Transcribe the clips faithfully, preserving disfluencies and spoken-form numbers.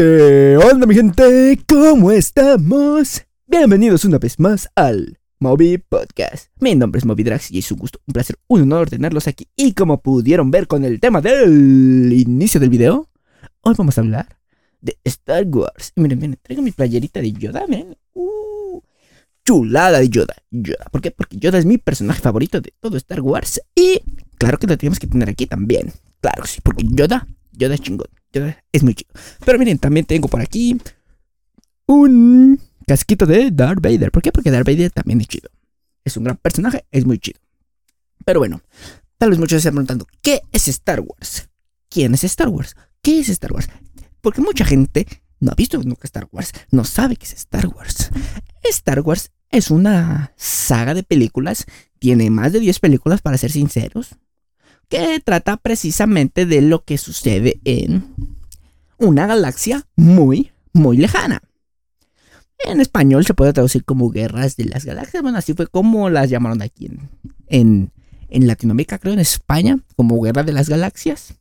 ¿Qué onda, mi gente? ¿Cómo estamos? Bienvenidos una vez más al Mobi Podcast. Mi nombre es Mobi Drax y es un gusto, un placer, un honor tenerlos aquí. Y como pudieron ver con el tema del inicio del video, hoy vamos a hablar de Star Wars. Y miren, miren, traigo mi playerita de Yoda, miren. Uh, chulada de Yoda, Yoda. ¿Por qué? Porque Yoda es mi personaje favorito de todo Star Wars. Y claro que lo tenemos que tener aquí también. Claro, sí, porque Yoda, Yoda es chingón. Es muy chido. Pero miren, también tengo por aquí un casquito de Darth Vader. ¿Por qué? Porque Darth Vader también es chido. Es un gran personaje, es muy chido. Pero bueno, tal vez muchos se están preguntando, ¿qué es Star Wars? ¿Quién es Star Wars? ¿Qué es Star Wars? Porque mucha gente no ha visto nunca Star Wars, no sabe qué es Star Wars. Star Wars es una saga de películas. Tiene más de diez películas, para ser sinceros, que trata precisamente de lo que sucede en una galaxia muy, muy lejana. En español se puede traducir como Guerras de las Galaxias. Bueno, así fue como las llamaron aquí en, en, en Latinoamérica, creo, en España, como Guerra de las Galaxias.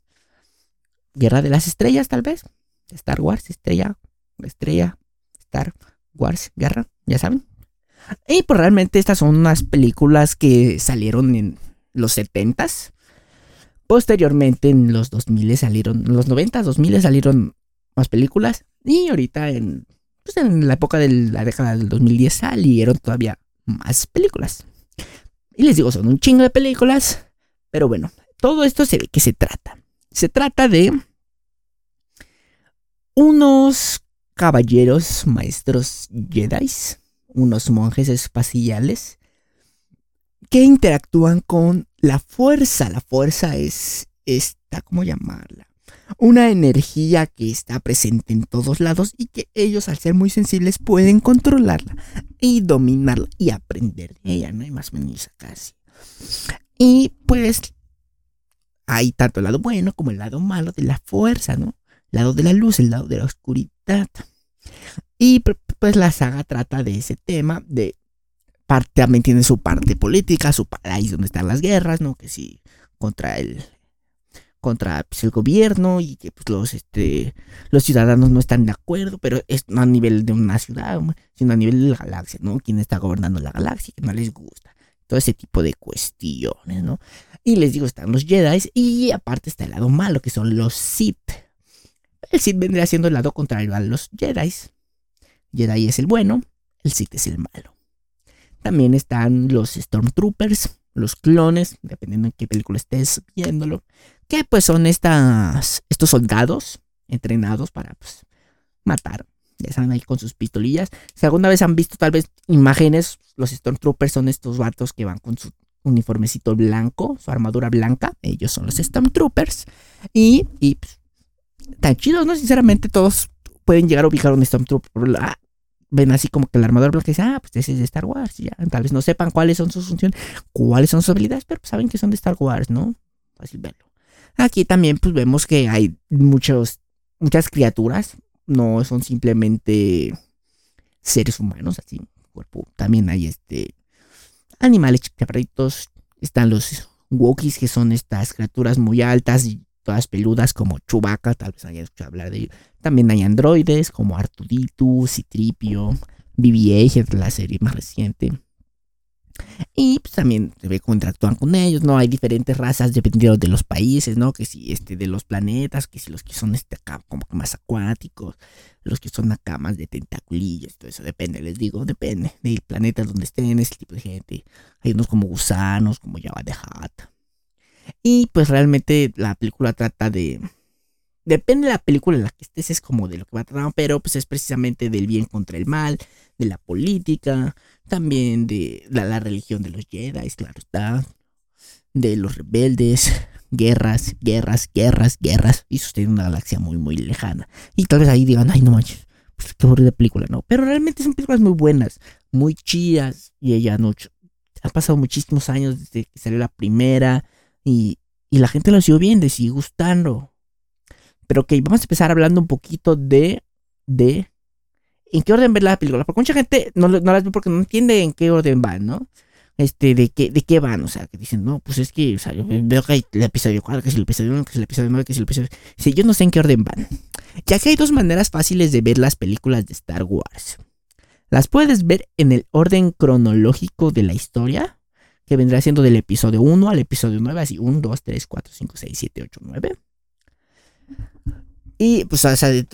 Guerra de las Estrellas, tal vez. Star Wars, estrella, estrella, Star Wars, guerra, ya saben. Y pues realmente estas son unas películas que salieron en los setentas. Posteriormente en los dos mil salieron, en los noventa, dos mil salieron más películas. Y ahorita en, pues en la época de la década del dos mil diez salieron todavía más películas. Y les digo, son un chingo de películas. Pero bueno, todo esto se ve que se trata. Se trata de unos caballeros maestros Jedi, unos monjes espaciales que interactúan con la fuerza. La fuerza es esta, ¿cómo llamarla? Una energía que está presente en todos lados y que ellos, al ser muy sensibles, pueden controlarla y dominarla y aprender de ella. No hay más menos casi. Y pues hay tanto el lado bueno como el lado malo de la fuerza, ¿no? El lado de la luz, el lado de la oscuridad. Y pues la saga trata de ese tema de... Parte, también tiene su parte política, su ahí es donde están las guerras, ¿no? Que sí, contra el contra pues, el gobierno y que pues, los este los ciudadanos no están de acuerdo, pero es no a nivel de una ciudad, sino a nivel de la galaxia, ¿no? Quién está gobernando la galaxia, que no les gusta. Todo ese tipo de cuestiones, ¿no? Y les digo, están los Jedi y aparte está el lado malo, que son los Sith. El Sith vendría siendo el lado contrario a los Jedi. Jedi es el bueno, el Sith es el malo. También están los Stormtroopers, los clones, dependiendo en qué película estés viéndolo, que pues son estas, estos soldados entrenados para pues, matar. Ya saben, ahí con sus pistolillas. Si alguna vez han visto tal vez imágenes, los Stormtroopers son estos vatos que van con su uniformecito blanco, su armadura blanca. Ellos son los Stormtroopers. Y, y pues, tan chidos, ¿no? Sinceramente todos pueden llegar a ubicar un Stormtrooper. ¡Ah! Ven así como que el armador blanco dice, ah, pues ese es de Star Wars, ya. Tal vez no sepan cuáles son sus funciones, cuáles son sus habilidades, pero pues saben que son de Star Wars, ¿no? Fácil verlo. Aquí también pues vemos que hay muchos, muchas criaturas, no son simplemente seres humanos, así, cuerpo. También hay este animales, chaparritos, están los Wookies, que son estas criaturas muy altas y todas peludas como Chewbacca, tal vez hayan escuchado hablar de ellos. También hay androides como R dos D dos, C tres P O, B B ocho, la serie más reciente. Y pues también se contratúan con ellos, ¿no? Hay diferentes razas dependiendo de los países, ¿no? Que si este de los planetas, que si los que son este acá como que más acuáticos, los que son acá más de tentaculillos, todo eso depende, les digo, depende del planeta donde estén, ese tipo de gente. Hay unos como gusanos, como Java de Hat. Y pues realmente la película trata de... Depende de la película en la que estés, es como de lo que va a tratar, pero pues es precisamente del bien contra el mal, de la política, también de la, la religión de los Jedi, claro está, de los rebeldes, guerras, guerras, guerras, guerras, y sucede una galaxia muy, muy lejana. Y tal vez ahí digan, ay no manches, pues qué aburrida película, no. Pero realmente son películas muy buenas, muy chidas, y ella no... Han pasado muchísimos años desde que salió la primera... Y, y la gente lo siguió viendo y sigue gustando. Pero ok, vamos a empezar hablando un poquito de... de ¿en qué orden ver las películas? Porque mucha gente no, no las ve porque no entiende en qué orden van, ¿no? este, de qué, de qué van, o sea, que dicen, no, pues es que, o sea, yo veo que hay el episodio cuatro, que es el episodio uno, que es el episodio nueve, que es el episodio... Sí, yo no sé en qué orden van. Ya que hay dos maneras fáciles de ver las películas de Star Wars. Las puedes ver en el orden cronológico de la historia, que vendrá siendo del episodio uno al episodio nueve, así, uno, dos, tres, cuatro, cinco, seis, siete, ocho, nueve. Y, pues, o sea, de,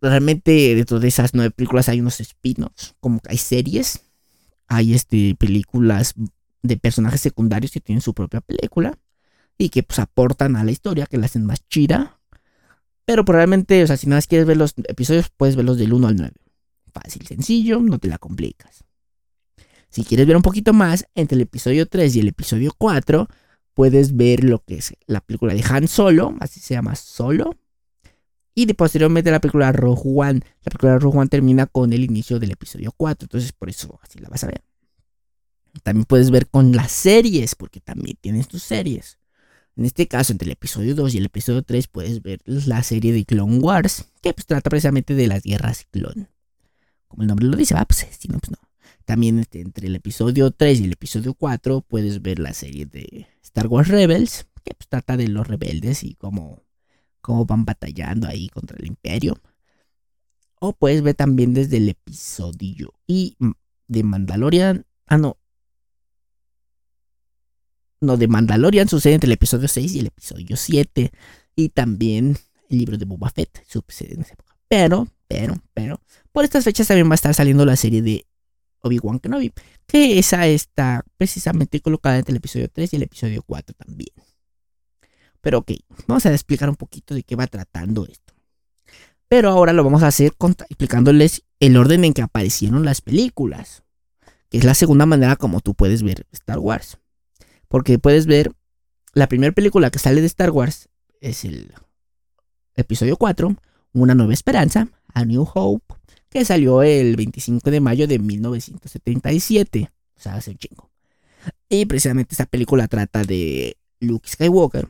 realmente dentro de esas nueve películas hay unos spin-offs, como que hay series... Hay este, películas de personajes secundarios que tienen su propia película y que pues aportan a la historia, que la hacen más chida. Pero probablemente, o sea, si nada más quieres ver los episodios, puedes verlos del uno al nueve. Fácil, sencillo, no te la complicas. Si quieres ver un poquito más, entre el episodio tres y el episodio cuatro, puedes ver lo que es la película de Han Solo, así se llama Solo. Y de posteriormente la película Rogue One. La película Rogue One termina con el inicio del episodio cuatro. Entonces por eso así la vas a ver. También puedes ver con las series. Porque también tienes tus series. En este caso entre el episodio dos y el episodio tres puedes ver la serie de Clone Wars. Que pues trata precisamente de las guerras clon. Como el nombre lo dice. Ah, pues sí, no, pues no. También este, entre el episodio tres y el episodio cuatro puedes ver la serie de Star Wars Rebels. Que pues trata de los rebeldes y cómo... Cómo van batallando ahí contra el imperio. O puedes ver también desde el episodio y de Mandalorian. Ah, no. No, de Mandalorian sucede entre el episodio seis y el episodio siete. Y también el libro de Boba Fett sucede en esa época. Pero, pero, pero. Por estas fechas también va a estar saliendo la serie de Obi-Wan Kenobi. Que esa está precisamente colocada entre el episodio tres y el episodio cuatro también. Pero ok, vamos a explicar un poquito de qué va tratando esto. Pero ahora lo vamos a hacer con, explicándoles el orden en que aparecieron las películas. Que es la segunda manera como tú puedes ver Star Wars. Porque puedes ver, la primera película que sale de Star Wars es el episodio cuatro, Una Nueva Esperanza, A New Hope, que salió el veinticinco de mayo de mil novecientos setenta y siete. O sea, hace un chingo. Y precisamente esta película trata de Luke Skywalker.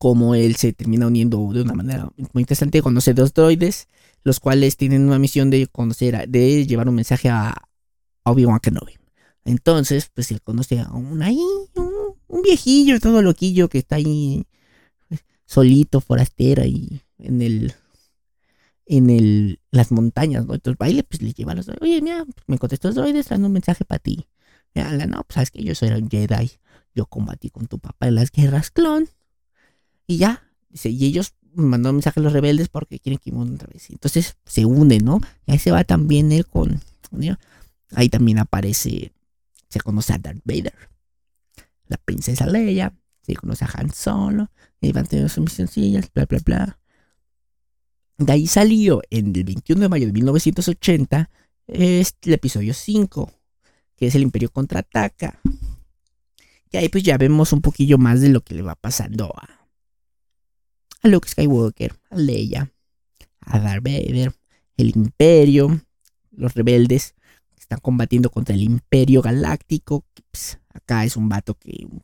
Como él se termina uniendo de una manera muy interesante. Conoce dos droides. Los cuales tienen una misión de conocer. A, de llevar un mensaje a, a Obi-Wan Kenobi. Entonces pues él conoce a un ahí. Un, un viejillo todo loquillo. Que está ahí. Solito, forastero. Ahí en el. En el. Las montañas, ¿no? Entonces baile pues le lleva a los droides. Oye mira. Me encontré estos droides. Traen un mensaje para ti. Mira, no pues sabes que yo soy un Jedi. Yo combatí con tu papá en las guerras clon. Y ya, dice, y ellos mandaron mensaje a los rebeldes porque quieren que mueran otra vez. Entonces se une, ¿no? Y ahí se va también él con... ¿no? Ahí también aparece, se conoce a Darth Vader, la princesa Leia, se conoce a Han Solo, y van teniendo sus misioncillas, bla, bla, bla. De ahí salió, en el veintiuno de mayo de mil novecientos ochenta, este, el episodio cinco, que es El Imperio Contraataca. Y ahí pues ya vemos un poquillo más de lo que le va pasando a... A Luke Skywalker, a Leia, a Darth Vader, el Imperio, los rebeldes que están combatiendo contra el Imperio Galáctico. Que, pues, acá es un vato que, un,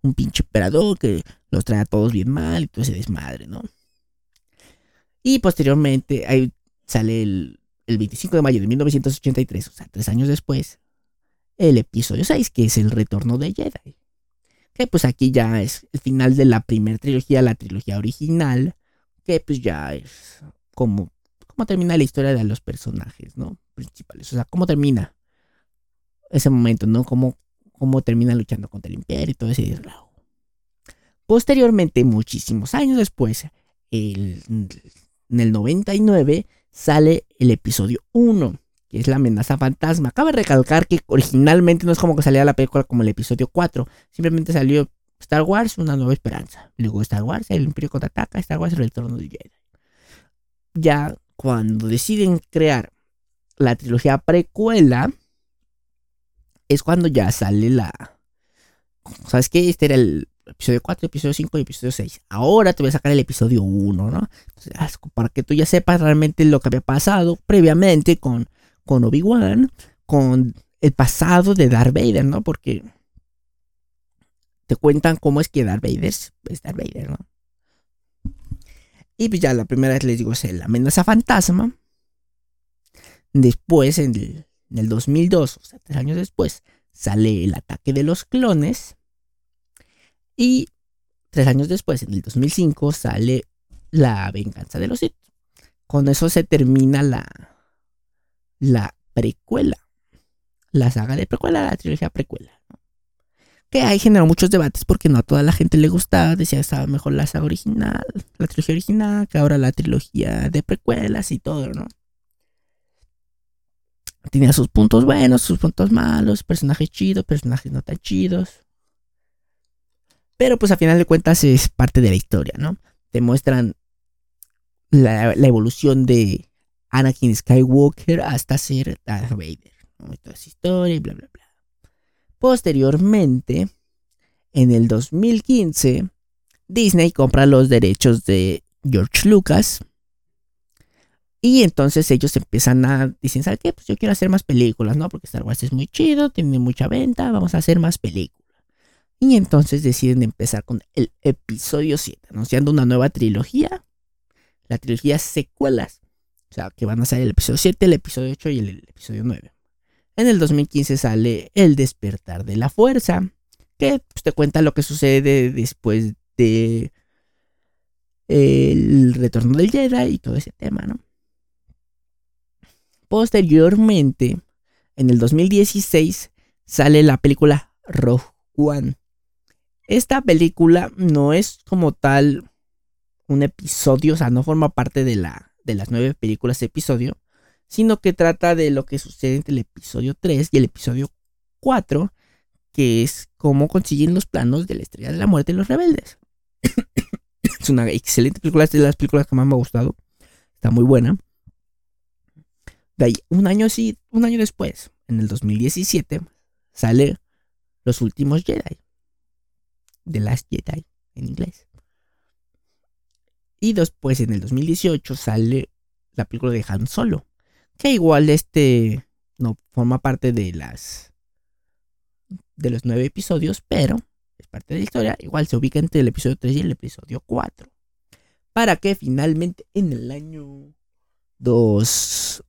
un pinche emperador que los trae a todos bien mal y todo ese desmadre, ¿no? Y posteriormente ahí sale el, el veinticinco de mayo de mil novecientos ochenta y tres, o sea, tres años después, el episodio seis, que es El Retorno de Jedi. Que pues aquí ya es el final de la primera trilogía, la trilogía original, que pues ya es como, como termina la historia de los personajes, ¿no? Principales, o sea, cómo termina ese momento, ¿no? Cómo, cómo termina luchando contra el imperio y todo ese relajo. Posteriormente, muchísimos años después, el, en el noventa y nueve sale el episodio uno, que es La Amenaza Fantasma. Cabe recalcar que originalmente no es como que salía la película como el episodio cuatro. Simplemente salió Star Wars, Una Nueva Esperanza. Luego Star Wars, El Imperio Contraataca, Star Wars, El Retorno de Jedi. Ya cuando deciden crear la trilogía precuela, es cuando ya sale la... ¿Sabes qué? Este era el episodio cuatro, episodio cinco y episodio seis. Ahora te voy a sacar el episodio uno, ¿no? Entonces, para que tú ya sepas realmente lo que había pasado previamente con... con Obi-Wan, con el pasado de Darth Vader, ¿no? Porque te cuentan cómo es que Darth Vader es Darth Vader, ¿no? Y pues ya la primera vez les digo es La Amenaza Fantasma. Después, en el, en el dos mil dos, o sea, tres años después, sale el ataque de los clones y tres años después, en el dos mil cinco, sale la venganza de los Sith. Con eso se termina la, la precuela, la saga de precuela, la trilogía precuela, ¿no? Que ahí generó muchos debates porque no a toda la gente le gustaba, decía que estaba mejor la saga original, la trilogía original, que ahora la trilogía de precuelas y todo, ¿no? Tenía sus puntos buenos, sus puntos malos, personajes chidos, personajes no tan chidos. Pero pues a final de cuentas es parte de la historia, ¿no? Te muestran la, la evolución de Anakin Skywalker hasta ser Darth Vader, ¿no? Y toda esa historia y bla, bla, bla. Posteriormente, en el dos mil quince, Disney compra los derechos de George Lucas. Y entonces ellos empiezan a... Dicen, ¿sabes qué? Pues yo quiero hacer más películas, ¿no? Porque Star Wars es muy chido, tiene mucha venta, vamos a hacer más películas. Y entonces deciden empezar con el episodio siete, anunciando una nueva trilogía. La trilogía secuelas. O sea, que van a salir el episodio siete, el episodio ocho y el, el episodio nueve. En el dos mil quince sale El despertar de la fuerza, que pues, te cuenta lo que sucede después de... Eh, el retorno del Jedi y todo ese tema, ¿no? Posteriormente, en el dos mil dieciséis, sale la película Rogue One. Esta película no es como tal un episodio, o sea, no forma parte de, la, de las nueve películas de episodio, sino que trata de lo que sucede entre el episodio tres y el episodio cuatro, que es cómo consiguen los planos de la Estrella de la Muerte y los rebeldes. Es una excelente película, es de las películas que más me ha gustado, está muy buena. De ahí, un año sí, un año después, en el dos mil diecisiete, sale Los últimos Jedi. The Last Jedi, en inglés. Y después, en el dos mil dieciocho, sale la película de Han Solo. Que igual este no forma parte de las... de los nueve episodios, pero es parte de la historia. Igual se ubica entre el episodio tres y el episodio cuatro. Para que finalmente, en el año dos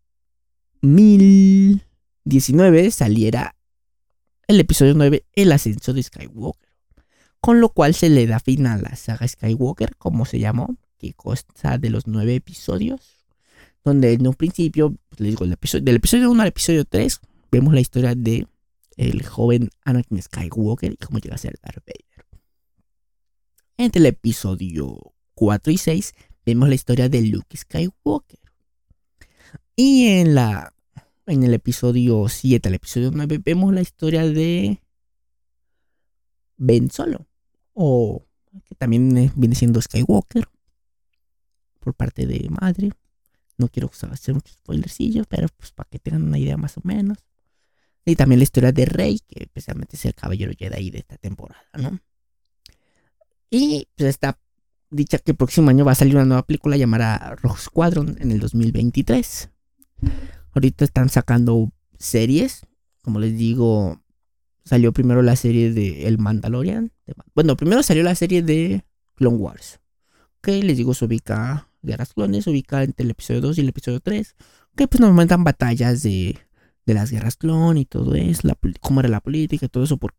mil diecinueve saliera el episodio nueve, El ascenso de Skywalker, con lo cual se le da fin a la saga Skywalker, como se llamó, que consta de los nueve episodios, donde en un principio, pues, les digo, el episodio, del episodio uno al episodio tres vemos la historia de el joven Anakin Skywalker y cómo llega a ser Darth Vader. Entre el episodio cuatro y seis vemos la historia de Luke Skywalker. Y en la en el episodio siete, el episodio nueve, vemos la historia de Ben Solo, o que también viene siendo Skywalker por parte de madre. No quiero hacer muchos spoilercillos, pero pues para que tengan una idea más o menos. Y también la historia de Rey, que especialmente es el caballero Jedi de esta temporada, ¿no? Y pues está dicha que el próximo año va a salir una nueva película llamada Rogue Squadron en el dos mil veintitrés. Ahorita están sacando series. Como les digo, salió primero la serie de El Mandalorian. Bueno, primero salió la serie de Clone Wars. Ok, les digo, se ubica Guerras Clones, se ubica entre el episodio dos y el episodio tres. Ok, pues nos montan batallas de, de las Guerras Clon y todo eso, la, cómo era la política y todo eso. Porque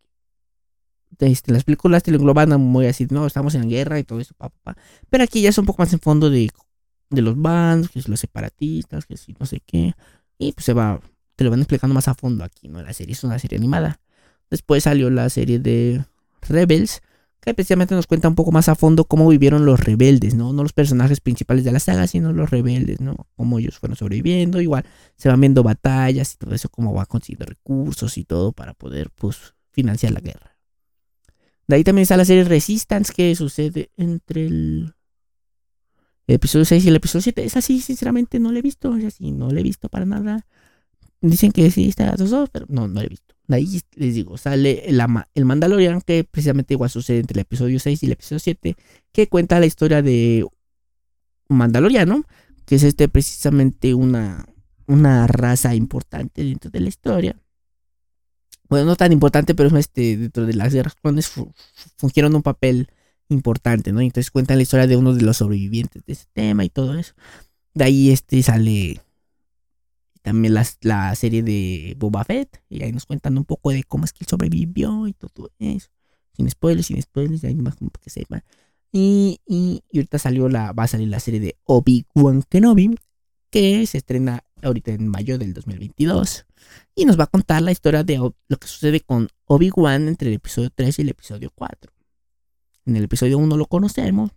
este, las películas te lo engloban muy así, no, estamos en guerra y todo eso, pa, pa, pa. Pero aquí ya es un poco más en fondo de... de los bands, que si los separatistas, que si no sé qué. Y pues se va, te lo van explicando más a fondo aquí, ¿no? La serie es una serie animada. Después salió la serie de Rebels, que precisamente nos cuenta un poco más a fondo cómo vivieron los rebeldes, ¿no? No los personajes principales de la saga, sino los rebeldes, ¿no? Cómo ellos fueron sobreviviendo. Igual se van viendo batallas y todo eso, cómo va consiguiendo recursos y todo para poder, pues, financiar la guerra. De ahí también está la serie Resistance, que sucede entre el... el episodio seis y el episodio siete. Es así, sinceramente no lo he visto. Es así, no lo he visto para nada. Dicen que sí está a los dos, pero no, no lo he visto. De ahí les digo, sale la, el Mandalorian, que precisamente igual sucede entre el episodio seis y el episodio siete, que cuenta la historia de Mandaloriano, que es este precisamente una, una raza importante dentro de la historia. Bueno, no tan importante, pero este dentro de las guerras clones fungieron un papel importante, ¿no? Entonces cuentan la historia de uno de los sobrevivientes de ese tema y todo eso. De ahí este sale también la, la serie de Boba Fett, y ahí nos cuentan un poco de cómo es que él sobrevivió y todo eso. Sin spoilers, sin spoilers, ahí nomás como que sepa. Y, y, y ahorita salió la, va a salir la serie de Obi-Wan Kenobi, que se estrena ahorita en mayo del dos mil veintidós. Y nos va a contar la historia de lo que sucede con Obi-Wan entre el episodio tres y el episodio cuatro. En el episodio uno lo conocemos.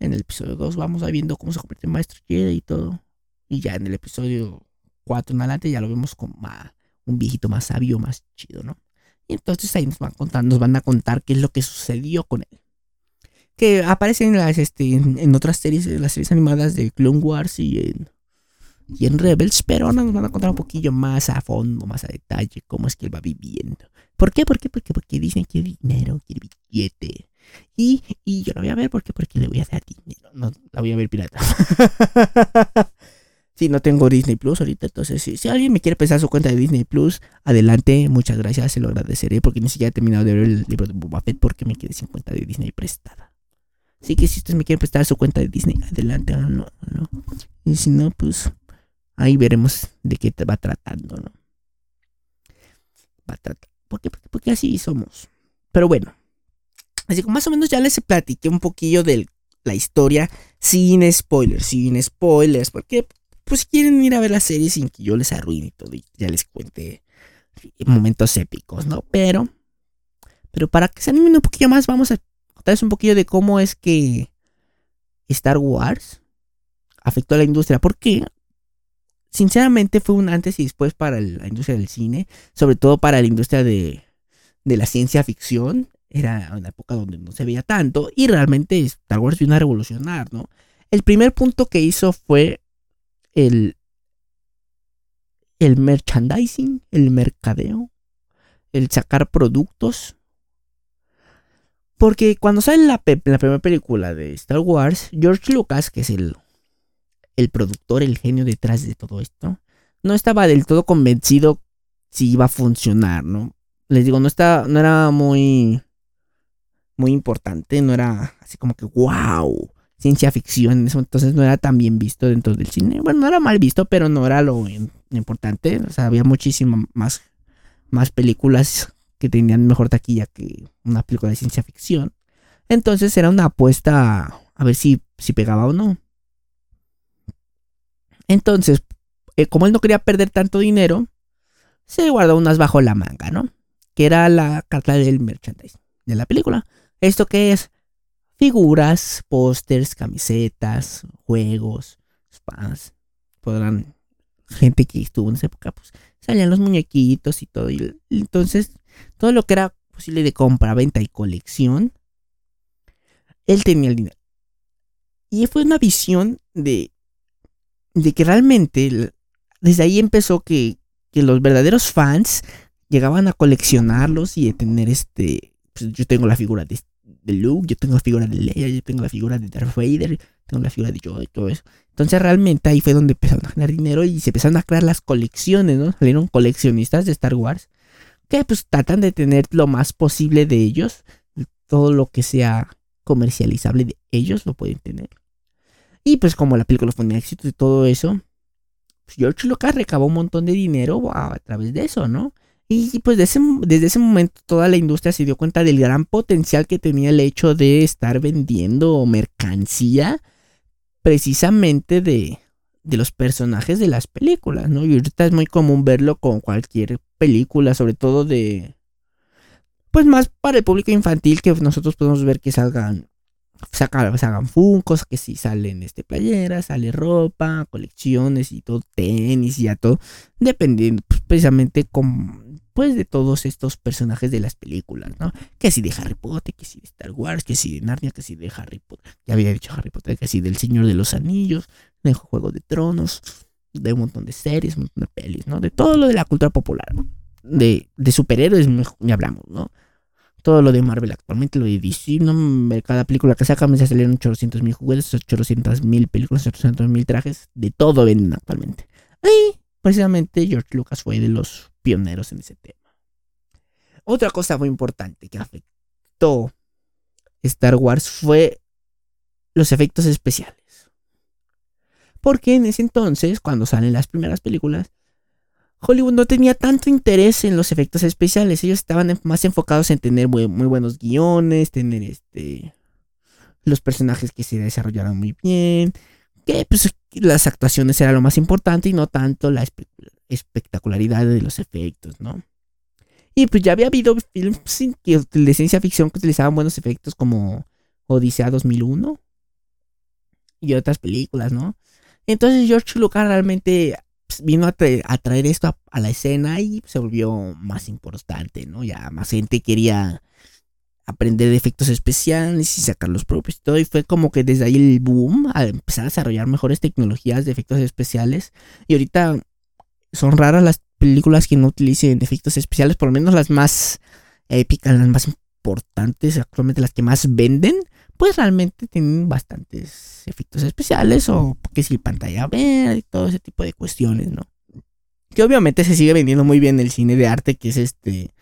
En el episodio dos vamos a viendo cómo se convierte en Maestro Jedi y todo. Y ya en el episodio cuatro en adelante ya lo vemos con más, un viejito más sabio, más chido, ¿no? Y entonces ahí nos van, contando, nos van a contar qué es lo que sucedió con él. Que aparece en, las, este, en, en otras series, en las series animadas de Clone Wars y en, y en Rebels. Pero ahora nos van a contar un poquillo más a fondo, más a detalle, cómo es que él va viviendo. ¿Por qué? ¿Por qué? Porque, porque dicen que dinero, que billete. Y, y yo la voy a ver porque porque le voy a dar dinero. No, la voy a ver pirata. Sí, no tengo Disney Plus ahorita. Entonces, si, si alguien me quiere prestar su cuenta de Disney Plus, adelante, muchas gracias, se lo agradeceré. Porque ni siquiera he terminado de ver el libro de Boba Fett porque me quedé sin cuenta de Disney prestada. Así que si ustedes me quieren prestar su cuenta de Disney, adelante, no, no, no. Y si no, pues ahí veremos de qué te va tratando, ¿no? Va a tratar. ¿Por qué? Porque, porque así somos. Pero bueno. Así que más o menos ya les platiqué un poquillo de la historia sin spoilers, sin spoilers, porque pues quieren ir a ver la serie sin que yo les arruine y todo y ya les cuente momentos épicos, ¿no? Pero, pero para que se animen un poquillo más, vamos a contarles un poquillo de cómo es que Star Wars afectó a la industria, porque sinceramente fue un antes y después para la industria del cine, sobre todo para la industria de, de la ciencia ficción. Era una época donde no se veía tanto y realmente Star Wars vino a revolucionar, ¿no? El primer punto que hizo fue el, el merchandising, el mercadeo, el sacar productos. Porque cuando sale la, pe- la primera película de Star Wars, George Lucas, que es el, el productor, el genio detrás de todo esto, no estaba del todo convencido si iba a funcionar, ¿no? Les digo, no, está, no era muy... muy importante, no era así como que wow, ciencia ficción en eso, entonces no era tan bien visto dentro del cine, bueno, no era mal visto, pero no era lo importante, o sea, había muchísimas más, más películas que tenían mejor taquilla que una película de ciencia ficción, entonces era una apuesta a ver si, si pegaba o no. Entonces, eh, como él no quería perder tanto dinero, se guardó unas bajo la manga, ¿no? Que era la carta del merchandise de la película. ¿Esto qué es? Figuras, pósters, camisetas, juegos, fans. Podrán, gente que estuvo en esa época, pues salían los muñequitos y todo. Y entonces, todo lo que era posible de compra, venta y colección, él tenía el dinero. Y fue una visión de, de que realmente, desde ahí empezó que, que los verdaderos fans llegaban a coleccionarlos y a tener este... Yo tengo la figura de, de Luke, yo tengo la figura de Leia, yo tengo la figura de Darth Vader, tengo la figura de Yoda y todo eso. Entonces realmente ahí fue donde empezaron a ganar dinero y se empezaron a crear las colecciones, ¿no? Salieron coleccionistas de Star Wars que pues tratan de tener lo más posible de ellos. Todo lo que sea comercializable de ellos lo pueden tener. Y pues como la película fue un éxito y todo eso, pues George Lucas recabó un montón de dinero a, a través de eso, ¿no? Y pues desde ese, desde ese momento toda la industria se dio cuenta del gran potencial que tenía el hecho de estar vendiendo mercancía precisamente de, de los personajes de las películas, ¿no? Y ahorita es muy común verlo con cualquier película, sobre todo de... Pues más para el público infantil, que nosotros podemos ver que salgan, sacan, salgan funcos, que sí salen este, playeras, sale ropa, colecciones y todo, tenis y ya todo, dependiendo pues, precisamente con... pues de todos estos personajes de las películas, ¿no? Que si de Harry Potter, que si de Star Wars, que si de Narnia, que si de Harry Potter, ya había dicho Harry Potter, que si del Señor de los Anillos, de Juego de Tronos, de un montón de series, un montón de pelis, ¿no? De todo lo de la cultura popular, de, de superhéroes ni hablamos, ¿no? Todo lo de Marvel actualmente, lo de D C, ¿no? Cada película que sacan se salieron ochocientos mil juguetes, ochocientos mil películas, ochocientos mil trajes, de todo venden actualmente. Y precisamente George Lucas fue de los pioneros en ese tema. Otra cosa muy importante que afectó Star Wars fue los efectos especiales. Porque en ese entonces, cuando salen las primeras películas, Hollywood no tenía tanto interés en los efectos especiales. Ellos estaban más enfocados en tener muy, muy buenos guiones, tener este los personajes que se desarrollaron muy bien, que pues las actuaciones era lo más importante y no tanto la espe- espectacularidad de los efectos, ¿no? Y pues ya había habido films de ciencia ficción que utilizaban buenos efectos como Odisea dos mil uno y otras películas, ¿no? Entonces George Lucas realmente vino a, tra- a traer esto a-, a la escena y se volvió más importante, ¿no? Ya más gente quería aprender de efectos especiales y sacar los propios y todo. Y fue como que desde ahí el boom al empezar a desarrollar mejores tecnologías de efectos especiales. Y ahorita son raras las películas que no utilicen efectos especiales, por lo menos las más épicas, las más importantes, actualmente las que más venden, pues realmente tienen bastantes efectos especiales, o que si pantalla verde y todo ese tipo de cuestiones, ¿no? Que obviamente se sigue vendiendo muy bien el cine de arte, que es este,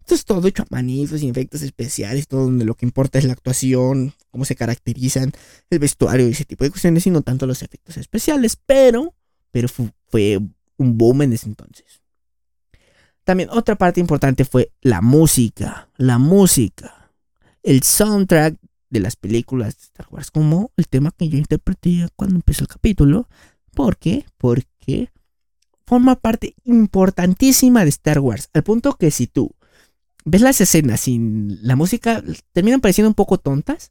esto es todo hecho a manitos, sin efectos especiales, todo donde lo que importa es la actuación, cómo se caracterizan, el vestuario y ese tipo de cuestiones, y no tanto los efectos especiales, pero, pero fue, fue un boom en ese entonces. También otra parte importante fue la música, la música, el soundtrack de las películas de Star Wars, como el tema que yo interpreté cuando empezó el capítulo. ¿Por qué? Porque forma parte importantísima de Star Wars, al punto que si tú ves las escenas sin la música, terminan pareciendo un poco tontas,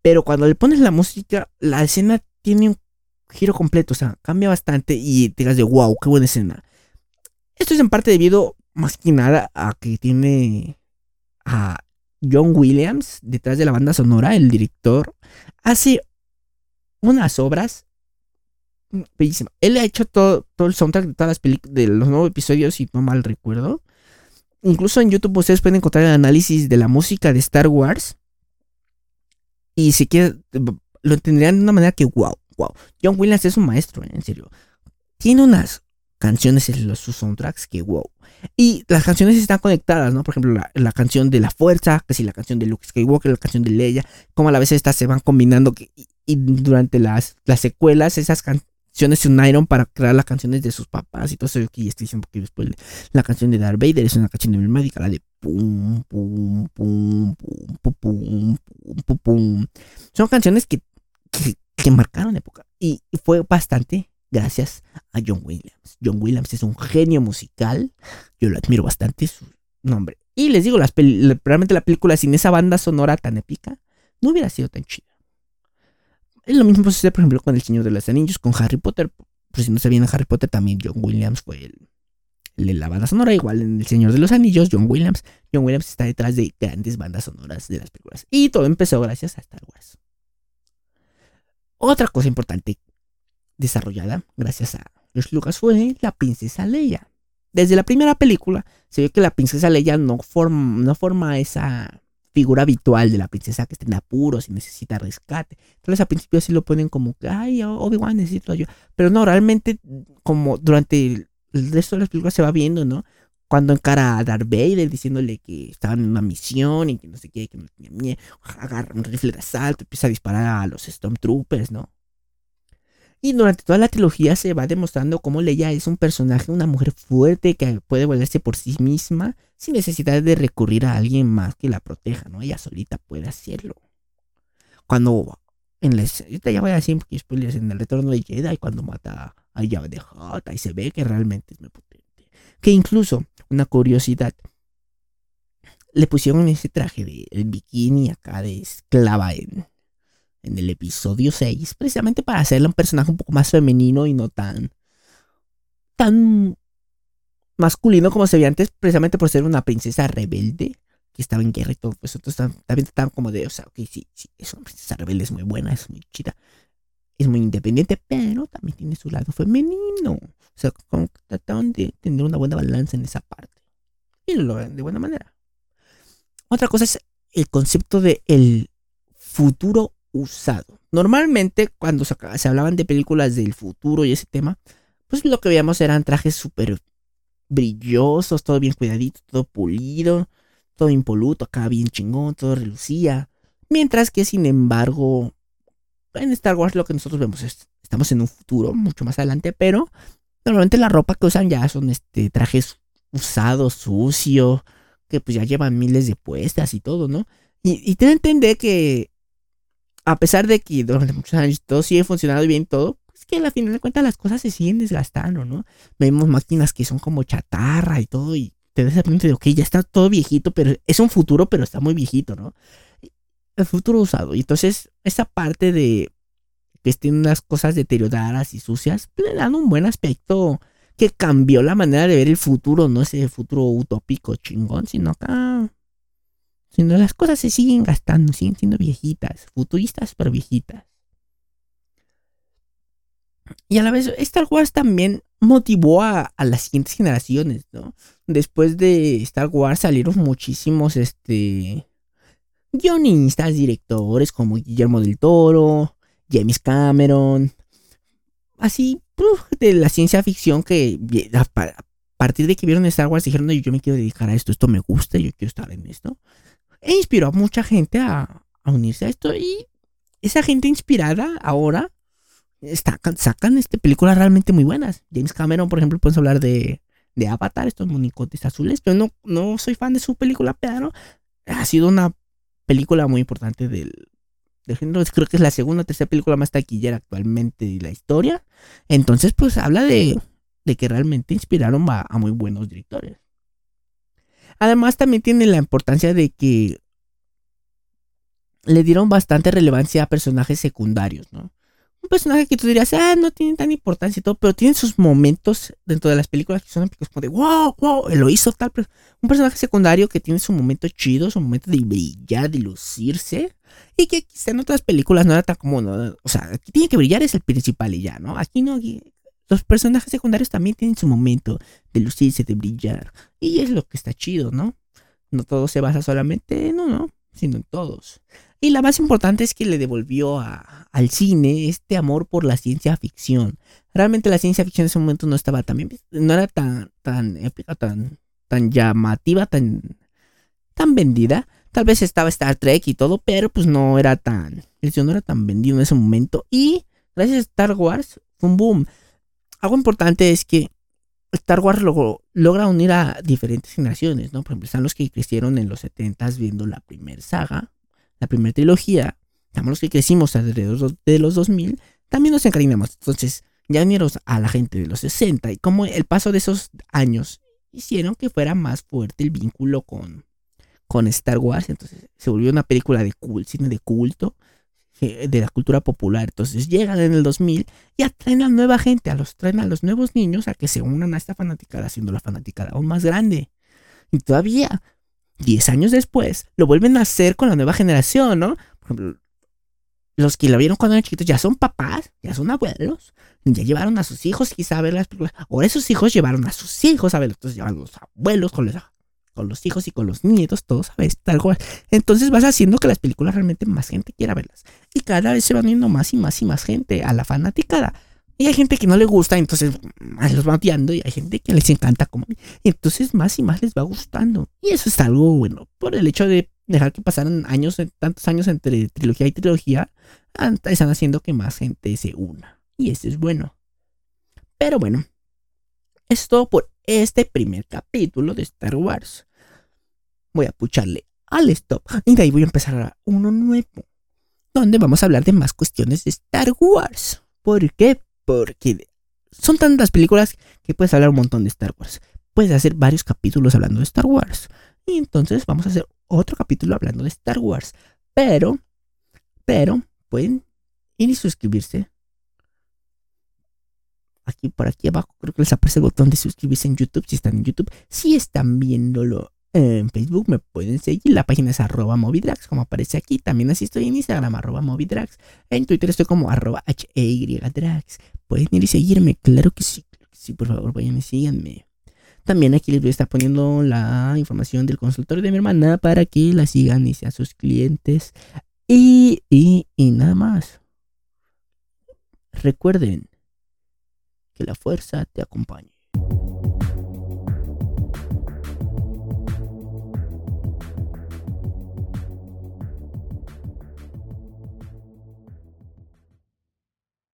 pero cuando le pones la música, la escena tiene un giro completo, o sea, cambia bastante y te das de wow, qué buena escena. Esto es en parte debido más que nada a que tiene a John Williams detrás de la banda sonora. El director hace unas obras bellísimas. Él ha hecho todo, todo el soundtrack de todas las películas, de los nuevos episodios, si no mal recuerdo. Incluso en YouTube ustedes pueden encontrar el análisis de la música de Star Wars. Y si quieren, lo entenderán de una manera que wow, wow. John Williams es un maestro, en serio. Tiene unas canciones en los, sus soundtracks que wow. Y las canciones están conectadas, ¿no? Por ejemplo, la, la canción de la fuerza, que si la canción de Luke Skywalker, la canción de Leia, como a la vez estas se van combinando, que, y, y durante las, las secuelas esas canciones se unieron para crear las canciones de sus papás y todo eso. Aquí estoy diciendo que después la canción de Darth Vader es una canción emblemática, la de pum pum pum pum pum pum pum pum. Son canciones que, que, que marcaron época y fue bastante gracias a John Williams. John Williams es un genio musical. Yo lo admiro bastante, su nombre. Y les digo, las peli- realmente la película sin esa banda sonora tan épica no hubiera sido tan chida. Es lo mismo sucede, por ejemplo, con El Señor de los Anillos, con Harry Potter. Por si no sabían, Harry Potter también John Williams fue el, el de la banda sonora. Igual en El Señor de los Anillos, John Williams. John Williams está detrás de grandes bandas sonoras de las películas. Y todo empezó gracias a Star Wars. Otra cosa importante desarrollada gracias a George Lucas fue la princesa Leia. Desde la primera película se vio que la princesa Leia no forma, no forma esa figura habitual de la princesa que está en apuros y necesita rescate. Entonces al principio sí lo ponen como que ay, Obi-Wan, necesito ayuda. Pero no, realmente como durante el resto de las películas se va viendo, ¿no? Cuando encara a Darth Vader diciéndole que estaban en una misión y que no sé qué, que no tenía miedo, agarra un rifle de asalto, empieza a disparar a los Stormtroopers, ¿no? Y durante toda la trilogía se va demostrando cómo Leia es un personaje, una mujer fuerte que puede valerse por sí misma sin necesidad de recurrir a alguien más que la proteja, ¿no? Ella solita puede hacerlo. Cuando en la escena, ya voy a decir spoilers, en El Retorno de Jedi, cuando mata a B B ocho y se ve que realmente es muy potente. Que incluso, una curiosidad, le pusieron ese traje de el bikini acá de esclava en... en el episodio seis, precisamente para hacerle un personaje un poco más femenino y no tan tan masculino como se veía antes, precisamente por ser una princesa rebelde que estaba en guerra y todo. Pues otros también estaban como de, o sea, ok, sí, sí, es una princesa rebelde, es muy buena, es muy chida, es muy independiente, pero también tiene su lado femenino. O sea, como que trataron de tener una buena balanza en esa parte y lo logran de buena manera. Otra cosa es el concepto de el futuro usado. Normalmente cuando se, se hablaban de películas del futuro y ese tema, pues lo que veíamos eran trajes súper brillosos, todo bien cuidadito, todo pulido, todo impoluto, acá bien chingón, todo relucía. Mientras que sin embargo en Star Wars lo que nosotros vemos es, estamos en un futuro mucho más adelante, pero Normalmente la ropa que usan ya son este trajes usados, sucio, que pues ya llevan miles de puestas y todo, ¿no? Y, y te entender que a pesar de que durante muchos años todo sigue funcionando bien todo, pues que al final de cuentas las cosas se siguen desgastando, ¿no? Vemos máquinas que son como chatarra y todo, y te das cuenta de, ok, ya está todo viejito, pero es un futuro, pero está muy viejito, ¿no? El futuro usado. Y entonces, esa parte de que estén unas cosas deterioradas y sucias, pues le dan un buen aspecto que cambió la manera de ver el futuro, no ese futuro utópico chingón, sino acá... Sino las cosas se siguen gastando, siguen siendo viejitas, futuristas pero viejitas. Y a la vez, Star Wars también motivó a, a las siguientes generaciones, ¿no? Después de Star Wars salieron muchísimos este guionistas, directores como Guillermo del Toro, James Cameron, así de la ciencia ficción que a partir de que vieron Star Wars dijeron, no, yo me quiero dedicar a esto, esto me gusta, yo quiero estar en esto. E inspiró a mucha gente a, a unirse a esto, y esa gente inspirada ahora está, sacan este, películas realmente muy buenas. James Cameron, por ejemplo, puedes hablar de, de Avatar, estos monicotes azules. Yo no, no soy fan de su película, pero ha sido una película muy importante del, del género. Creo que es la segunda o tercera película más taquillera actualmente de la historia. Entonces, pues habla de, de que realmente inspiraron a, a muy buenos directores. Además, también tiene la importancia de que le dieron bastante relevancia a personajes secundarios, ¿no? Un personaje que tú dirías, ah, no tiene tan importancia y todo, pero tiene sus momentos dentro de las películas que son épicos, como de, wow, wow, lo hizo tal. Pero un personaje secundario que tiene su momento chido, su momento de brillar, de lucirse, y que quizá en otras películas no era tan común, ¿no? O sea, aquí tiene que brillar, es el principal y ya, ¿no? Aquí no, aquí... Los personajes secundarios también tienen su momento de lucirse, de brillar. Y es lo que está chido, ¿no? No todo se basa solamente en uno, sino en todos. Y la más importante es que le devolvió a, al cine este amor por la ciencia ficción. Realmente la ciencia ficción en ese momento no estaba tan bien, no era tan, tan épica, tan, tan llamativa, tan, tan vendida. Tal vez estaba Star Trek y todo, pero pues no era tan... No era tan vendido en ese momento. Y gracias a Star Wars fue un boom. Algo importante es que Star Wars log- logra unir a diferentes generaciones, ¿no? Por ejemplo, están los que crecieron en los setentas viendo la primera saga, la primera trilogía. Estamos los que crecimos alrededor de los dos mil, también nos encariñamos. Entonces, ya unieron a la gente de los sesenta y como el paso de esos años hicieron que fuera más fuerte el vínculo con, con Star Wars. Entonces, se volvió una película de cool, cine de culto, de la cultura popular. Entonces llegan en el dos mil y atraen a nueva gente, a los traen a los nuevos niños a que se unan a esta fanaticada, haciendo la fanaticada aún más grande. Y todavía diez años después lo vuelven a hacer con la nueva generación, ¿no? Por ejemplo, los que la vieron cuando eran chiquitos ya son papás, ya son abuelos, ya llevaron a sus hijos quizá a ver las películas. Ahora esos hijos llevaron a sus hijos a verlos, entonces llevan a los abuelos con los, con los hijos y con los nietos, todos a ver tal cual. Entonces vas haciendo que las películas realmente más gente quiera verlas. Y cada vez se van viendo más y más y más gente a la fanaticada. Y hay gente que no le gusta, entonces más los va odiando. Y hay gente que les encanta como mí. Entonces más y más les va gustando. Y eso es algo bueno. Por el hecho de dejar que pasaran años, tantos años entre trilogía y trilogía, están haciendo que más gente se una. Y eso es bueno. Pero bueno, es todo por este primer capítulo de Star Wars. Voy a pucharle al stop y de ahí voy a empezar a uno nuevo, donde vamos a hablar de más cuestiones de Star Wars. ¿Por qué? Porque son tantas películas que puedes hablar un montón de Star Wars. Puedes hacer varios capítulos hablando de Star Wars. Y entonces vamos a hacer otro capítulo hablando de Star Wars. Pero, pero pueden ir y suscribirse. Aquí por aquí abajo creo que les aparece el botón de suscribirse en YouTube. Si están en YouTube, si están viéndolo en Facebook, me pueden seguir. La página es arroba Mobi Drax, como aparece aquí. También así estoy en Instagram, arroba Mobi Drax. En Twitter estoy como arroba H E Y Drax. Pueden ir y seguirme, claro que sí, claro que sí, por favor, vayan y síganme. También aquí les voy a estar poniendo la información del consultorio de mi hermana para que la sigan y sean sus clientes. Y, y, y nada más. Recuerden, la fuerza te acompañe.